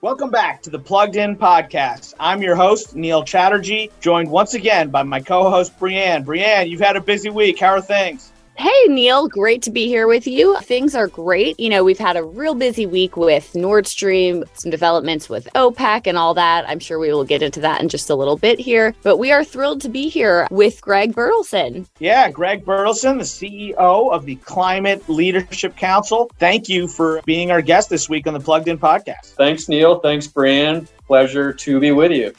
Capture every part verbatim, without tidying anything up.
Welcome back to the Plugged In Podcast. I'm your host, Neil Chatterjee, joined once again by my co-host, Brianne. Brianne, you've had a busy week. How are things? Hey, Neil. Great to be here with you. Things are great. You know, we've had a real busy week with Nord Stream, some developments with OPEC and all that. I'm sure we will get into that in just a little bit here. But we are thrilled to be here with Greg Bertelsen. Yeah, Greg Bertelsen, the C E O of the Climate Leadership Council. Thank you for being our guest this week on the Plugged In Podcast. Thanks, Neil. Thanks, Brianne. Pleasure to be with you.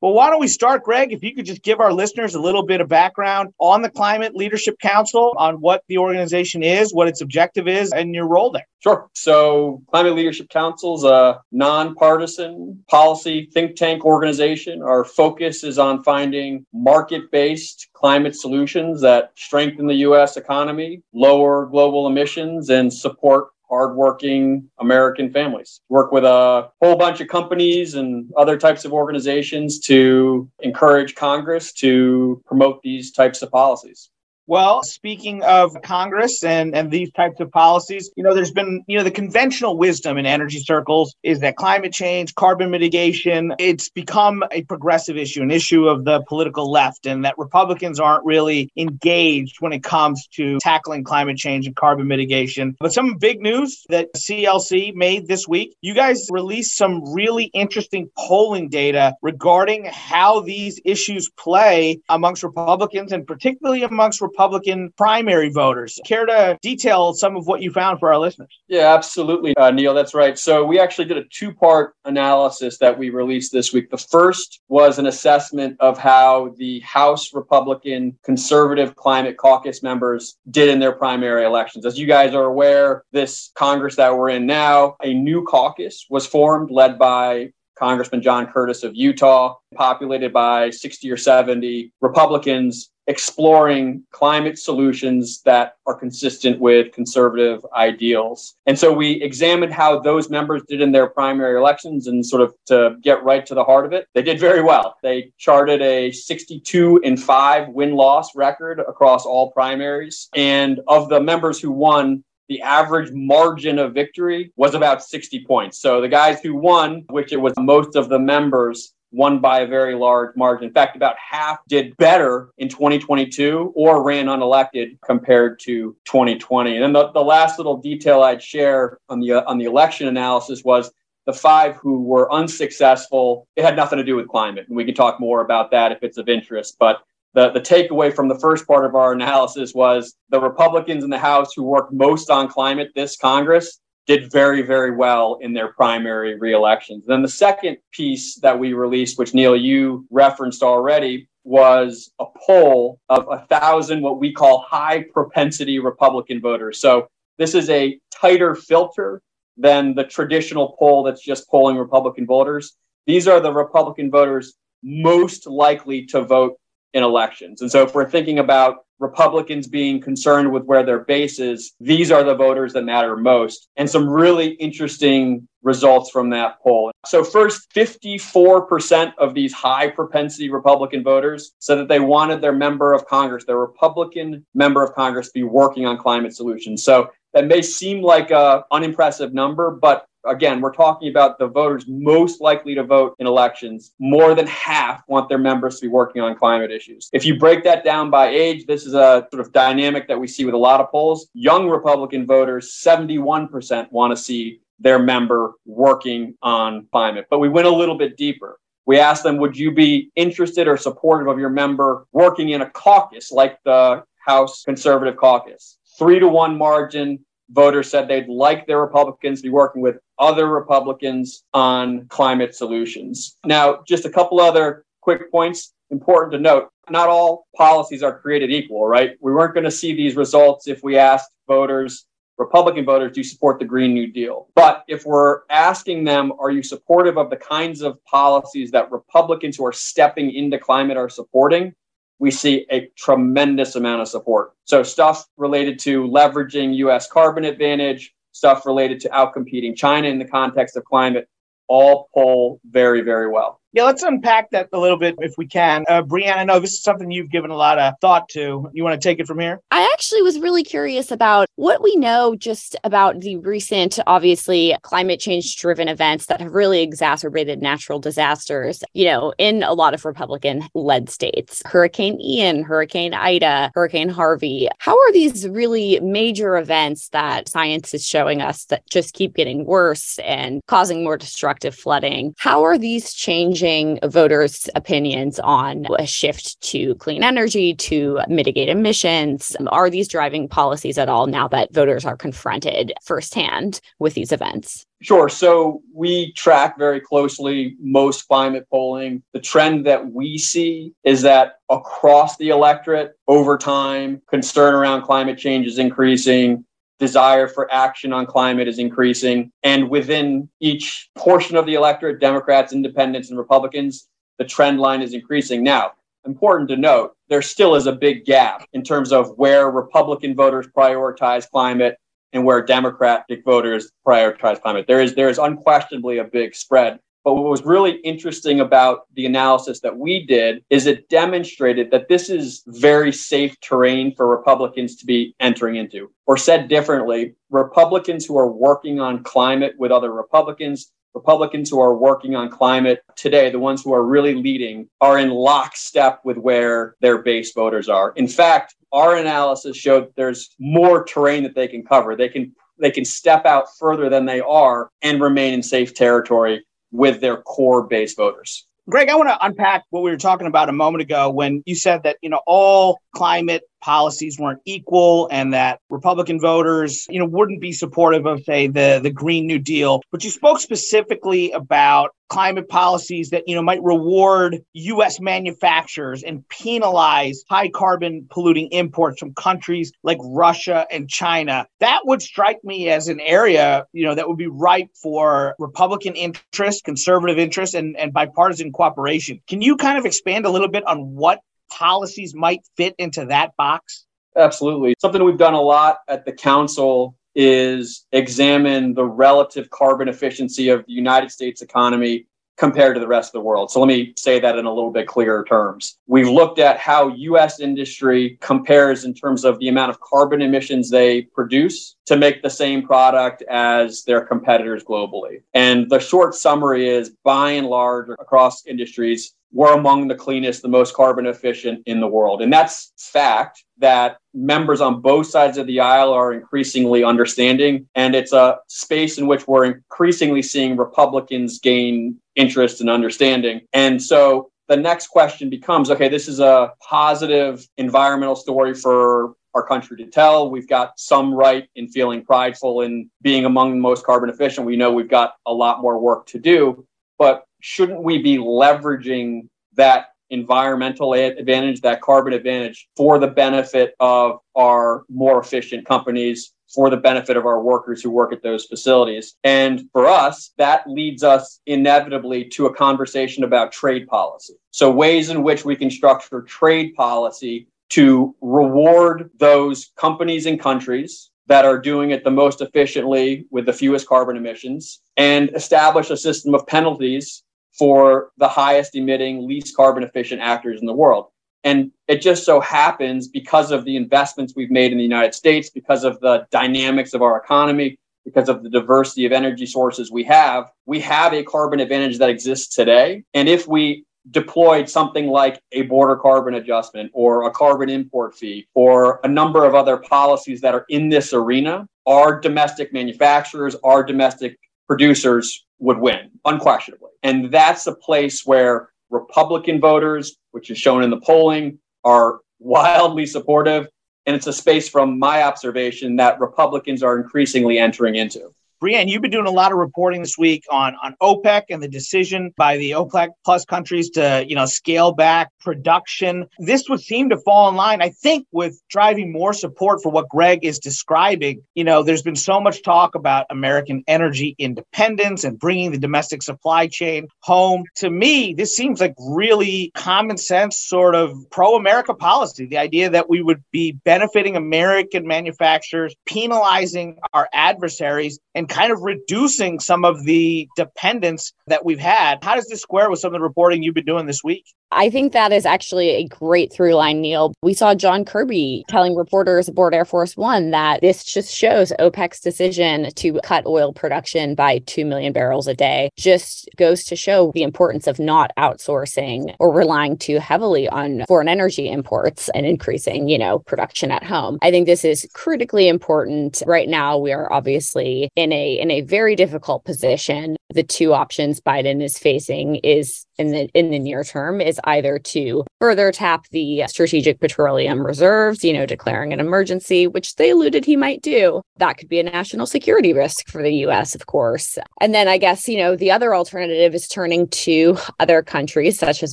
Well, why don't we start, Greg, if you could just give our listeners a little bit of background on the Climate Leadership Council, on what the organization is, what its objective is, and your role there. Sure. So Climate Leadership Council is a nonpartisan policy think tank organization. Our focus is on finding market-based climate solutions that strengthen the U S economy, lower global emissions, and support hardworking American families. Work with a whole bunch of companies and other types of organizations to encourage Congress to promote these types of policies. Well, speaking of Congress and, and these types of policies, you know, there's been, you know, the conventional wisdom in energy circles is that climate change, carbon mitigation, it's become a progressive issue, an issue of the political left, and that Republicans aren't really engaged when it comes to tackling climate change and carbon mitigation. But some big news that C L C made this week, you guys released some really interesting polling data regarding how these issues play amongst Republicans and particularly amongst Republicans. Republican primary voters. Care to detail some of what you found for our listeners? Yeah, absolutely, uh, Neil. That's right. So we actually did a two-part analysis that we released this week. The first was an assessment of how the House Republican Conservative Climate Caucus members did in their primary elections. As you guys are aware, this Congress that we're in now, a new caucus was formed, led by Congressman John Curtis of Utah, populated by sixty or seventy Republicans exploring climate solutions that are consistent with conservative ideals. And so we examined how those members did in their primary elections, and sort of to get right to the heart of it, they did very well. They charted a sixty-two and five win-loss record across all primaries. And of the members who won, the average margin of victory was about sixty points. So the guys who won, which it was most of the members, won by a very large margin. In fact, about half did better in twenty twenty-two or ran unelected compared to twenty twenty. And then the, the last little detail I'd share on the uh, on the election analysis was the five who were unsuccessful. It had nothing to do with climate. And we can talk more about that if it's of interest. But The, the takeaway from the first part of our analysis was the Republicans in the House who worked most on climate this Congress did very, very well in their primary re-elections. Then the second piece that we released, which Neil, you referenced already, was a poll of a thousand what we call high propensity Republican voters. So this is a tighter filter than the traditional poll that's just polling Republican voters. These are the Republican voters most likely to vote in elections. And so if we're thinking about Republicans being concerned with where their base is, these are the voters that matter most. And some really interesting results from that poll. So first, fifty-four percent of these high propensity Republican voters said that they wanted their member of Congress, their Republican member of Congress, to be working on climate solutions. So that may seem like an unimpressive number, but again, we're talking about the voters most likely to vote in elections. More than half want their members to be working on climate issues. If you break that down by age, this is a sort of dynamic that we see with a lot of polls. Young Republican voters, seventy-one percent want to see their member working on climate. But we went a little bit deeper. We asked them, would you be interested or supportive of your member working in a caucus like the House Conservative Caucus? Three to one margin. Voters said they'd like their Republicans to be working with other Republicans on climate solutions. Now, just a couple other quick points. Important to note, not all policies are created equal, right? We weren't going to see these results if we asked voters, Republican voters, do you support the Green New Deal? But if we're asking them, are you supportive of the kinds of policies that Republicans who are stepping into climate are supporting? We see a tremendous amount of support. So stuff related to leveraging U S carbon advantage, stuff related to outcompeting China in the context of climate, all poll very, very well. Yeah, let's unpack that a little bit if we can. Uh, Brianne, I know this is something you've given a lot of thought to. You want to take it from here? I actually was really curious about what we know just about the recent, obviously, climate change-driven events that have really exacerbated natural disasters, you know, in a lot of Republican-led states. Hurricane Ian, Hurricane Ida, Hurricane Harvey. How are these really major events that science is showing us that just keep getting worse and causing more destructive flooding? How are these changing voters' opinions on a shift to clean energy, to mitigate emissions? Are these driving policies at all now that voters are confronted firsthand with these events? Sure. So we track very closely most climate polling. The trend that we see is that across the electorate, over time, concern around climate change is increasing. Desire for action on climate is increasing. And within each portion of the electorate, Democrats, independents, and Republicans, the trend line is increasing. Now, important to note, there still is a big gap in terms of where Republican voters prioritize climate and where Democratic voters prioritize climate. There is, there is unquestionably a big spread. But what was really interesting about the analysis that we did is it demonstrated that this is very safe terrain for Republicans to be entering into. Or said differently, Republicans who are working on climate with other Republicans, Republicans who are working on climate today, the ones who are really leading, are in lockstep with where their base voters are. In fact, our analysis showed there's more terrain that they can cover. They can, they can step out further than they are and remain in safe territory with their core base voters. Greg, I want to unpack what we were talking about a moment ago when you said that, you know, all climate policies weren't equal and that Republican voters, you know, wouldn't be supportive of, say, the, the Green New Deal. But you spoke specifically about climate policies that, you know, might reward U S manufacturers and penalize high carbon polluting imports from countries like Russia and China. That would strike me as an area, you know, that would be ripe for Republican interest, conservative interest, and, and bipartisan cooperation. Can you kind of expand a little bit on what policies might fit into that box? Absolutely. Something we've done a lot at the council is examine the relative carbon efficiency of the United States economy compared to the rest of the world. So let me say that in a little bit clearer terms. We've looked at how U S industry compares in terms of the amount of carbon emissions they produce to make the same product as their competitors globally. And the short summary is, by and large, across industries, we're among the cleanest, the most carbon efficient in the world. And that's fact that members on both sides of the aisle are increasingly understanding. And it's a space in which we're increasingly seeing Republicans gain interest and understanding. And so the next question becomes, okay, this is a positive environmental story for our country to tell. We've got some right in feeling prideful in being among the most carbon efficient. We know we've got a lot more work to do, but shouldn't we be leveraging that environmental advantage, that carbon advantage, for the benefit of our more efficient companies, for the benefit of our workers who work at those facilities? And for us, that leads us inevitably to a conversation about trade policy. So ways in which we can structure trade policy to reward those companies and countries that are doing it the most efficiently with the fewest carbon emissions, and establish a system of penalties for the highest emitting, least carbon efficient actors in the world. And it just so happens, because of the investments we've made in the United States, because of the dynamics of our economy, because of the diversity of energy sources we have, we have a carbon advantage that exists today. And if we deployed something like a border carbon adjustment or a carbon import fee or a number of other policies that are in this arena, our domestic manufacturers, our domestic producers would win, unquestionably. And that's a place where Republican voters, which is shown in the polling, are wildly supportive. And it's a space, from my observation, that Republicans are increasingly entering into. Brianne, you've been doing a lot of reporting this week on, on OPEC and the decision by the OPEC plus countries to, you know, scale back production. This would seem to fall in line, I think, with driving more support for what Greg is describing. You know, there's been so much talk about American energy independence and bringing the domestic supply chain home. To me, this seems like really common sense sort of pro-America policy, the idea that we would be benefiting American manufacturers, penalizing our adversaries, and kind of reducing some of the dependence that we've had. How does this square with some of the reporting you've been doing this week? I think that is actually a great through line, Neil. We saw John Kirby telling reporters aboard Air Force One that this just shows OPEC's decision to cut oil production by two million barrels a day just goes to show the importance of not outsourcing or relying too heavily on foreign energy imports and increasing, you know, production at home. I think this is critically important. Right now, we are obviously in a in a very difficult position. The two options Biden is facing is in the in the near term is either to further tap the strategic petroleum reserves, you know, declaring an emergency, which they alluded he might do. That could be a national security risk for the U S, of course. And then I guess, you know, the other alternative is turning to other countries such as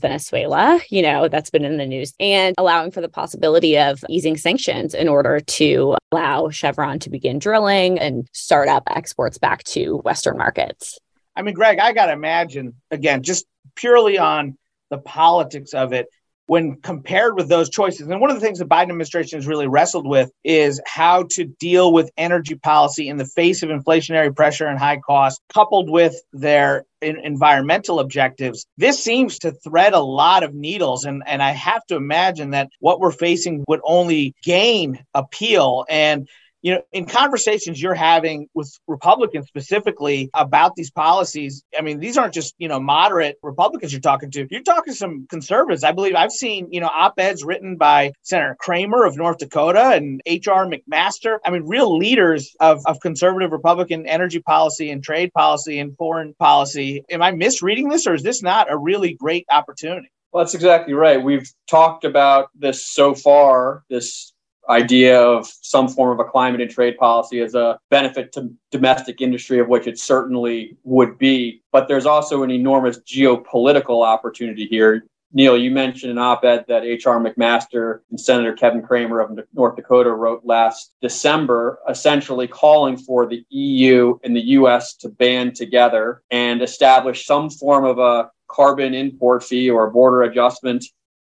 Venezuela, you know, that's been in the news, and allowing for the possibility of easing sanctions in order to allow Chevron to begin drilling and start up exports back to Western markets. I mean, Greg, I got to imagine, again, just purely on the politics of it, when compared with those choices. And one of the things the Biden administration has really wrestled with is how to deal with energy policy in the face of inflationary pressure and high costs, coupled with their in- environmental objectives. This seems to thread a lot of needles. And, and I have to imagine that what we're facing would only gain appeal. And you know, in conversations you're having with Republicans specifically about these policies, I mean, these aren't just, you know, moderate Republicans you're talking to. You're talking to some conservatives. I believe I've seen, you know, op-eds written by Senator Cramer of North Dakota and H R McMaster. I mean, real leaders of, of conservative Republican energy policy and trade policy and foreign policy. Am I misreading this, or is this not a really great opportunity? Well, that's exactly right. We've talked about this so far, this idea of some form of a climate and trade policy as a benefit to domestic industry, of which it certainly would be. But there's also an enormous geopolitical opportunity here. Neil, you mentioned an op-ed that H R. McMaster and Senator Kevin Cramer of North Dakota wrote last December, essentially calling for the E U and the U S to band together and establish some form of a carbon import fee or a border adjustment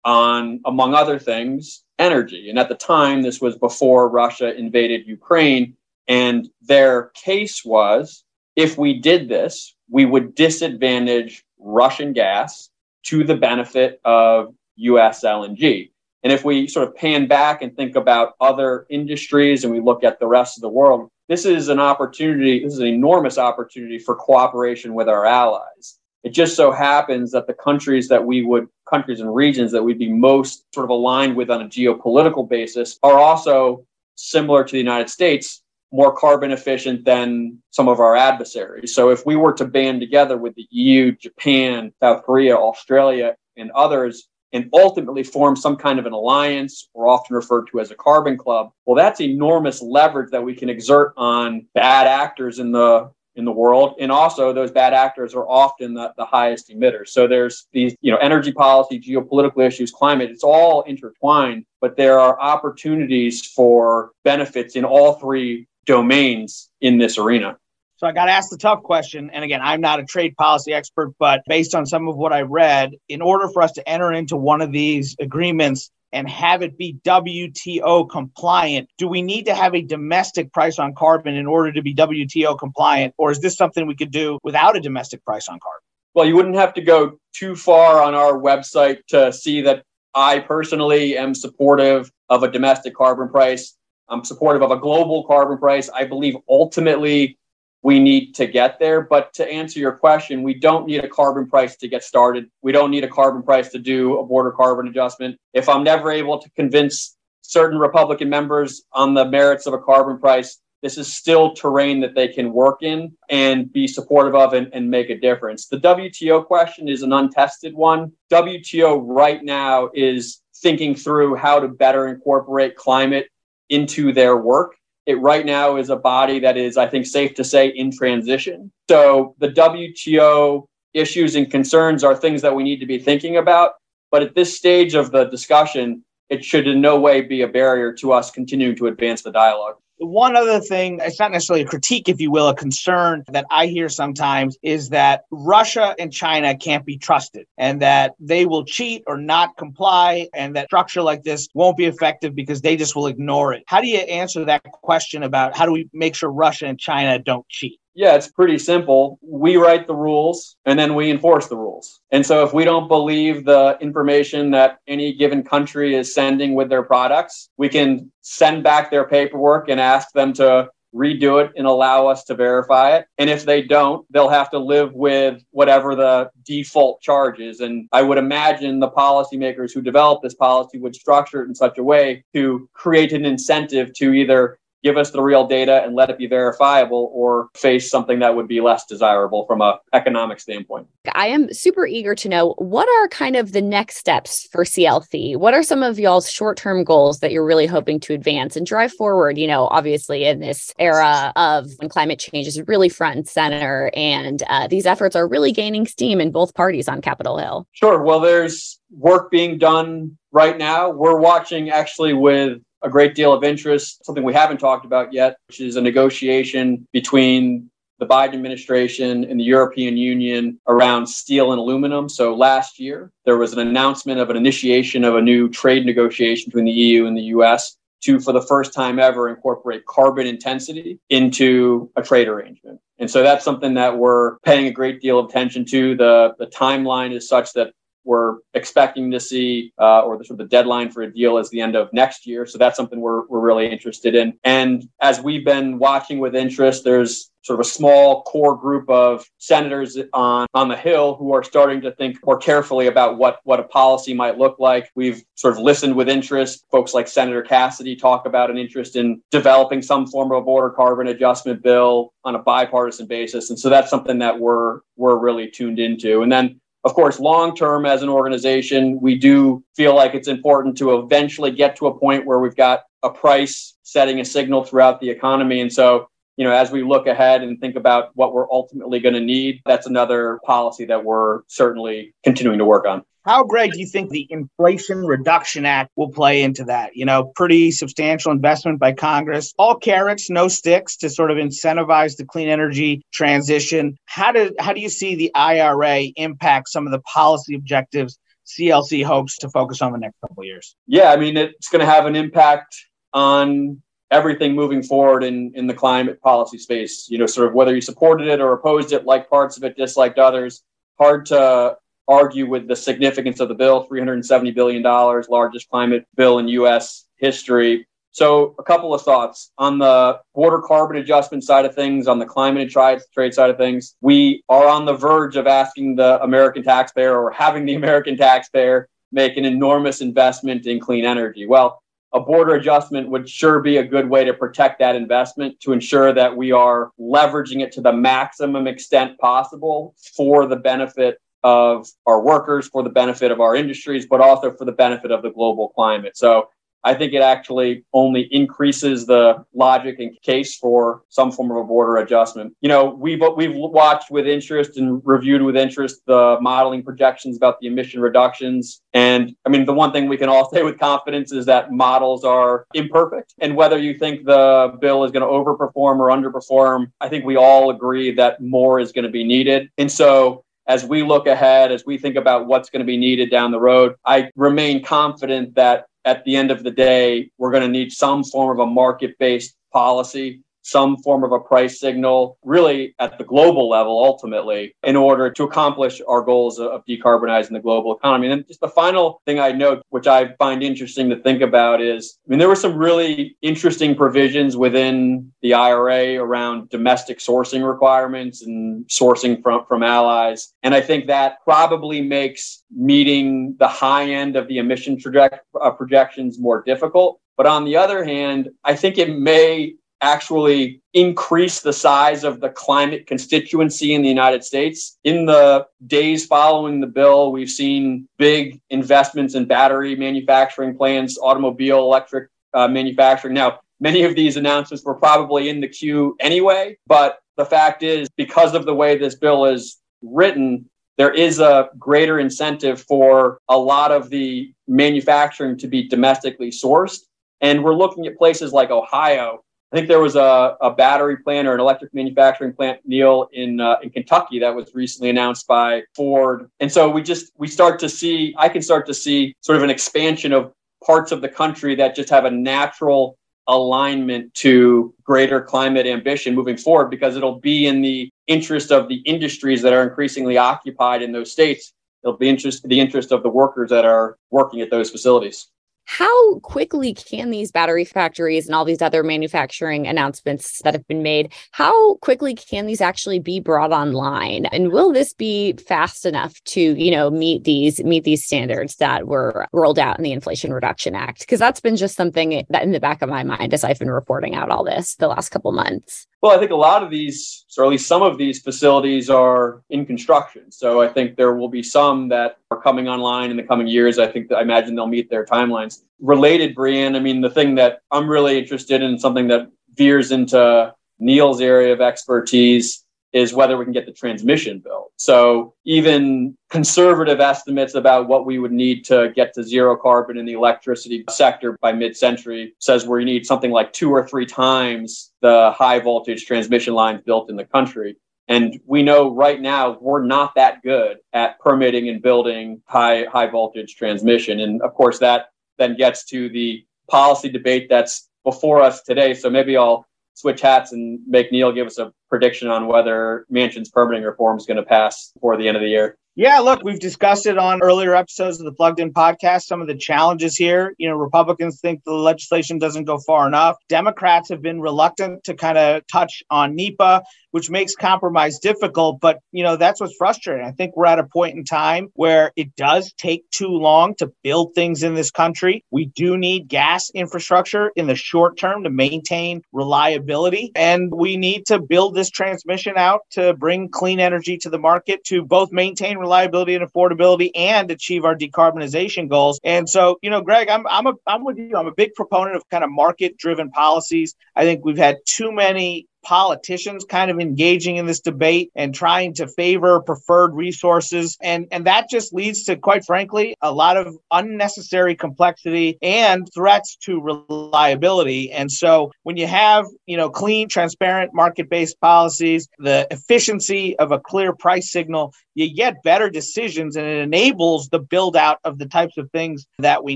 on, among other things, energy. And at the time, this was before Russia invaded Ukraine. And their case was, if we did this, we would disadvantage Russian gas to the benefit of U S L N G. And if we sort of pan back and think about other industries and we look at the rest of the world, this is an opportunity, this is an enormous opportunity for cooperation with our allies. It just so happens that the countries that we would, countries and regions that we'd be most sort of aligned with on a geopolitical basis are also, similar to the United States, more carbon efficient than some of our adversaries. So if we were to band together with the E U, Japan, South Korea, Australia, and others, and ultimately form some kind of an alliance, or often referred to as a carbon club, well, that's enormous leverage that we can exert on bad actors in the in the world. And also those bad actors are often the, the highest emitters. So there's these, you know, energy policy, geopolitical issues, climate, it's all intertwined, but there are opportunities for benefits in all three domains in this arena. So I got to ask the tough question. And again, I'm not a trade policy expert, but based on some of what I read, in order for us to enter into one of these agreements and have it be W T O compliant, do we need to have a domestic price on carbon in order to be W T O compliant? Or is this something we could do without a domestic price on carbon? Well, you wouldn't have to go too far on our website to see that I personally am supportive of a domestic carbon price. I'm supportive of a global carbon price. I believe ultimately we need to get there. But to answer your question, we don't need a carbon price to get started. We don't need a carbon price to do a border carbon adjustment. If I'm never able to convince certain Republican members on the merits of a carbon price, this is still terrain that they can work in and be supportive of and, and make a difference. The W T O question is an untested one. W T O right now is thinking through how to better incorporate climate into their work. It right now is a body that is, I think, safe to say, in transition. So the W T O issues and concerns are things that we need to be thinking about. But at this stage of the discussion, it should in no way be a barrier to us continuing to advance the dialogue. One other thing, it's not necessarily a critique, if you will, a concern that I hear sometimes is that Russia and China can't be trusted and that they will cheat or not comply and that structure like this won't be effective because they just will ignore it. How do you answer that question about how do we make sure Russia and China don't cheat? Yeah, it's pretty simple. We write the rules and then we enforce the rules. And so if we don't believe the information that any given country is sending with their products, we can send back their paperwork and ask them to redo it and allow us to verify it. And if they don't, they'll have to live with whatever the default charge is. And I would imagine the policymakers who developed this policy would structure it in such a way to create an incentive to either give us the real data and let it be verifiable, or face something that would be less desirable from an economic standpoint. I am super eager to know, what are kind of the next steps for C L C? What are some of y'all's short-term goals that you're really hoping to advance and drive forward, you know, obviously in this era of when climate change is really front and center, and uh, these efforts are really gaining steam in both parties on Capitol Hill? Sure. Well, there's work being done right now. We're watching actually with a great deal of interest, something we haven't talked about yet, which is a negotiation between the Biden administration and the European Union around steel and aluminum. So last year, there was an announcement of an initiation of a new trade negotiation between the E U and the U S to, for the first time ever, incorporate carbon intensity into a trade arrangement. And so that's something that we're paying a great deal of attention to. The, the timeline is such that we're expecting to see, uh, or the sort of the deadline for a deal is the end of next year. So that's something we're we're really interested in. And as we've been watching with interest, there's sort of a small core group of senators on, on the Hill who are starting to think more carefully about what, what a policy might look like. We've sort of listened with interest. Folks like Senator Cassidy talk about an interest in developing some form of a border carbon adjustment bill on a bipartisan basis. And so that's something that we're we're really tuned into. And then, of course, long-term as an organization, we do feel like it's important to eventually get to a point where we've got a price setting a signal throughout the economy. And so, you know, as we look ahead and think about what we're ultimately going to need, that's another policy that we're certainly continuing to work on. How, Greg, do you think the Inflation Reduction Act will play into that? You know, pretty substantial investment by Congress, all carrots, no sticks, to sort of incentivize the clean energy transition. How do, how do you see the I R A impact some of the policy objectives C L C hopes to focus on the next couple of years? Yeah, I mean, it's going to have an impact on everything moving forward in, in the climate policy space, you know, sort of whether you supported it or opposed it, liked parts of it, disliked others. Hard to argue with the significance of the bill, three hundred seventy billion dollars, largest climate bill in U S history. So a couple of thoughts on the border carbon adjustment side of things, on the climate and tri- trade side of things. We are on the verge of asking the American taxpayer, or having the American taxpayer, make an enormous investment in clean energy. Well, a border adjustment would sure be a good way to protect that investment, to ensure that we are leveraging it to the maximum extent possible for the benefit of our workers, for the benefit of our industries, but also for the benefit of the global climate. So I think it actually only increases the logic and case for some form of a border adjustment. You know, we've, we've watched with interest and reviewed with interest the modeling projections about the emission reductions. And I mean, the one thing we can all say with confidence is that models are imperfect. And whether you think the bill is going to overperform or underperform, I think we all agree that more is going to be needed. And so as we look ahead, as we think about what's going to be needed down the road, I remain confident that at the end of the day, we're going to need some form of a market-based policy, some form of a price signal, really at the global level, ultimately, in order to accomplish our goals of decarbonizing the global economy. And just the final thing I note, which I find interesting to think about, is, I mean, there were some really interesting provisions within the I R A around domestic sourcing requirements and sourcing from, from allies. And I think that probably makes meeting the high end of the emission traject- uh, projections more difficult. But on the other hand, I think it may actually increase the size of the climate constituency in the United States. In the days following the bill, we've seen big investments in battery manufacturing plants, automobile electric uh, manufacturing. Now, many of these announcements were probably in the queue anyway, but the fact is, because of the way this bill is written, there is a greater incentive for a lot of the manufacturing to be domestically sourced. And we're looking at places like Ohio. I think there was a, a battery plant or an electric manufacturing plant, Neil, in uh, in Kentucky that was recently announced by Ford. And so we just, we start to see, I can start to see sort of an expansion of parts of the country that just have a natural alignment to greater climate ambition moving forward, because it'll be in the interest of the industries that are increasingly occupied in those states. It'll be interest, the interest of the workers that are working at those facilities. How quickly can these battery factories and all these other manufacturing announcements that have been made, how quickly can these actually be brought online? And will this be fast enough to, you know, meet these meet these standards that were rolled out in the Inflation Reduction Act? Because that's been just something that in the back of my mind as I've been reporting out all this the last couple months. Well, I think a lot of these, or at least some of these facilities are in construction. So I think there will be some that are coming online in the coming years. I think that I imagine they'll meet their timelines. Related, Brianne, I mean, the thing that I'm really interested in, something that veers into Neil's area of expertise, is whether we can get the transmission built. So even conservative estimates about what we would need to get to zero carbon in the electricity sector by mid-century says we need something like two or three times the high voltage transmission lines built in the country. And we know right now we're not that good at permitting and building high high voltage transmission. And of course, that then gets to the policy debate that's before us today. So maybe I'll switch hats and make Neil give us a prediction on whether Manchin's permitting reform is going to pass before the end of the year. Yeah, look, we've discussed it on earlier episodes of the Plugged In podcast, some of the challenges here. You know, Republicans think the legislation doesn't go far enough. Democrats have been reluctant to kind of touch on NEPA, which makes compromise difficult. But, you know, that's what's frustrating. I think we're at a point in time where it does take too long to build things in this country. We do need gas infrastructure in the short term to maintain reliability. And we need to build this transmission out to bring clean energy to the market to both maintain reliability and affordability and achieve our decarbonization goals. And so, you know, Greg, I'm I'm a, I'm with you. I'm a big proponent of kind of market-driven policies. I think we've had too many politicians kind of engaging in this debate and trying to favor preferred resources. And, and that just leads to, quite frankly, a lot of unnecessary complexity and threats to reliability. And so when you have, you know, clean, transparent, market-based policies, the efficiency of a clear price signal, you get better decisions, and it enables the build out of the types of things that we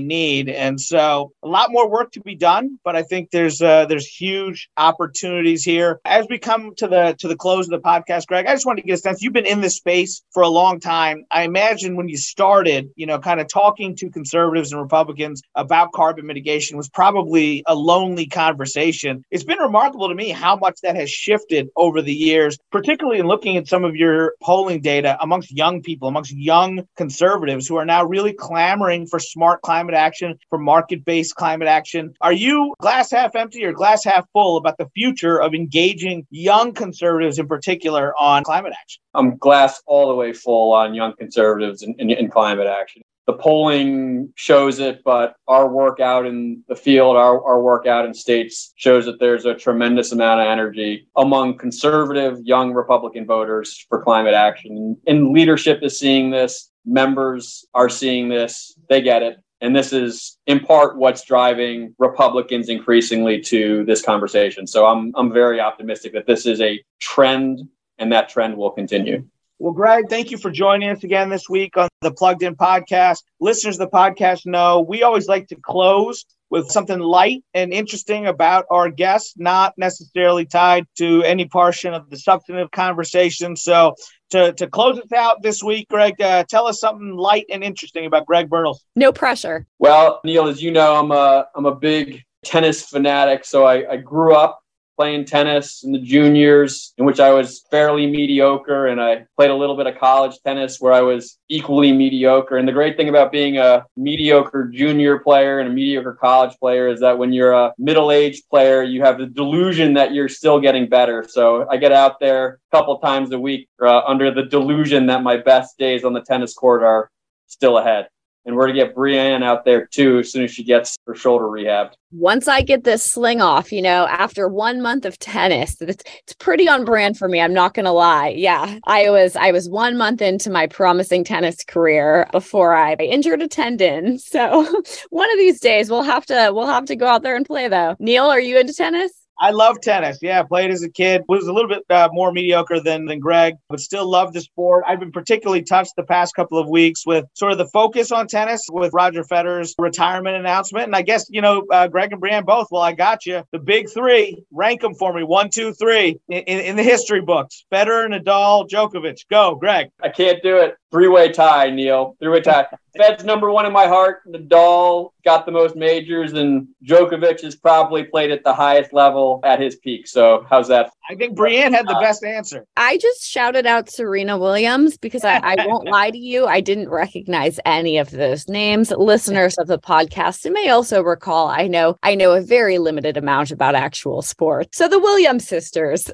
need. And so a lot more work to be done, but I think there's uh, there's huge opportunities here. As we come to the to the close of the podcast, Greg, I just wanted to get a sense. You've been in this space for a long time. I imagine when you started, you know, kind of talking to conservatives and Republicans about carbon mitigation was probably a lonely conversation. It's been remarkable to me how much that has shifted over the years, particularly in looking at some of your polling data amongst young people, amongst young conservatives who are now really clamoring for smart climate action, for market-based climate action. Are you glass half empty or glass half full about the future of engaging young conservatives in particular on climate action? I'm glass all the way full on young conservatives in, in, in climate action. The polling shows it, but our work out in the field, our, our work out in states shows that there's a tremendous amount of energy among conservative young Republican voters for climate action. And leadership is seeing this. Members are seeing this. They get it. And this is in part what's driving Republicans increasingly to this conversation. So I'm I'm very optimistic that this is a trend and that trend will continue. Well, Greg, thank you for joining us again this week on the Plugged In podcast. Listeners of the podcast know we always like to close with something light and interesting about our guests, not necessarily tied to any portion of the substantive conversation. So to, to close us out this week, Greg, uh, tell us something light and interesting about Greg Bertelsen. No pressure. Well, Neil, as you know, I'm a, I'm a big tennis fanatic. So I, I grew up playing tennis in the juniors, in which I was fairly mediocre. And I played a little bit of college tennis where I was equally mediocre. And the great thing about being a mediocre junior player and a mediocre college player is that when you're a middle-aged player, you have the delusion that you're still getting better. So I get out there a couple times a week uh, under the delusion that my best days on the tennis court are still ahead. And we're going to get Brianne out there, too, as soon as she gets her shoulder rehabbed. Once I get this sling off, you know, after one month of tennis, it's, it's pretty on brand for me. I'm not going to lie. Yeah, I was I was one month into my promising tennis career before I injured a tendon. So one of these days we'll have to we'll have to go out there and play, though. Neil, are you into tennis? I love tennis. Yeah, played as a kid. Was a little bit uh, more mediocre than, than Greg, but still love the sport. I've been particularly touched the past couple of weeks with sort of the focus on tennis with Roger Federer's retirement announcement. And I guess, you know, uh, Greg and Brianne both, well, I got you. The big three, rank them for me. One, two, three in, in, in the history books. Federer, Nadal, Djokovic. Go, Greg. I can't do it. Three-way tie, Neil. Three-way tie. Fed's number one in my heart. Nadal got the most majors, and Djokovic has probably played at the highest level at his peak. So how's that? I think Brianne had the best answer. I just shouted out Serena Williams because I, I won't lie to you. I didn't recognize any of those names. Listeners of the podcast may also recall, I know, I know a very limited amount about actual sports. So the Williams sisters,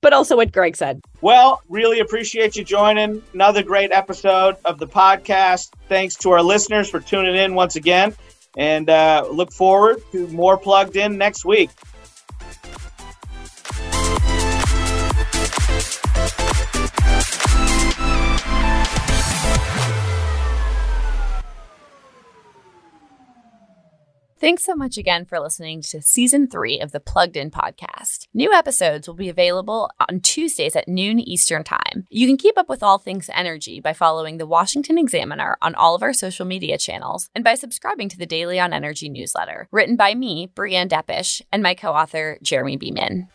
but also what Greg said. Well, really appreciate you joining. Another great episode of the podcast. Thanks to our listeners for tuning in once again, and uh, look forward to more Plugged In next week. Thanks so much again for listening to Season three of the Plugged In Podcast. New episodes will be available on Tuesdays at noon Eastern Time. You can keep up with all things energy by following the Washington Examiner on all of our social media channels and by subscribing to the Daily on Energy newsletter, written by me, Breanne Deppisch, and my co-author, Jeremy Beaman.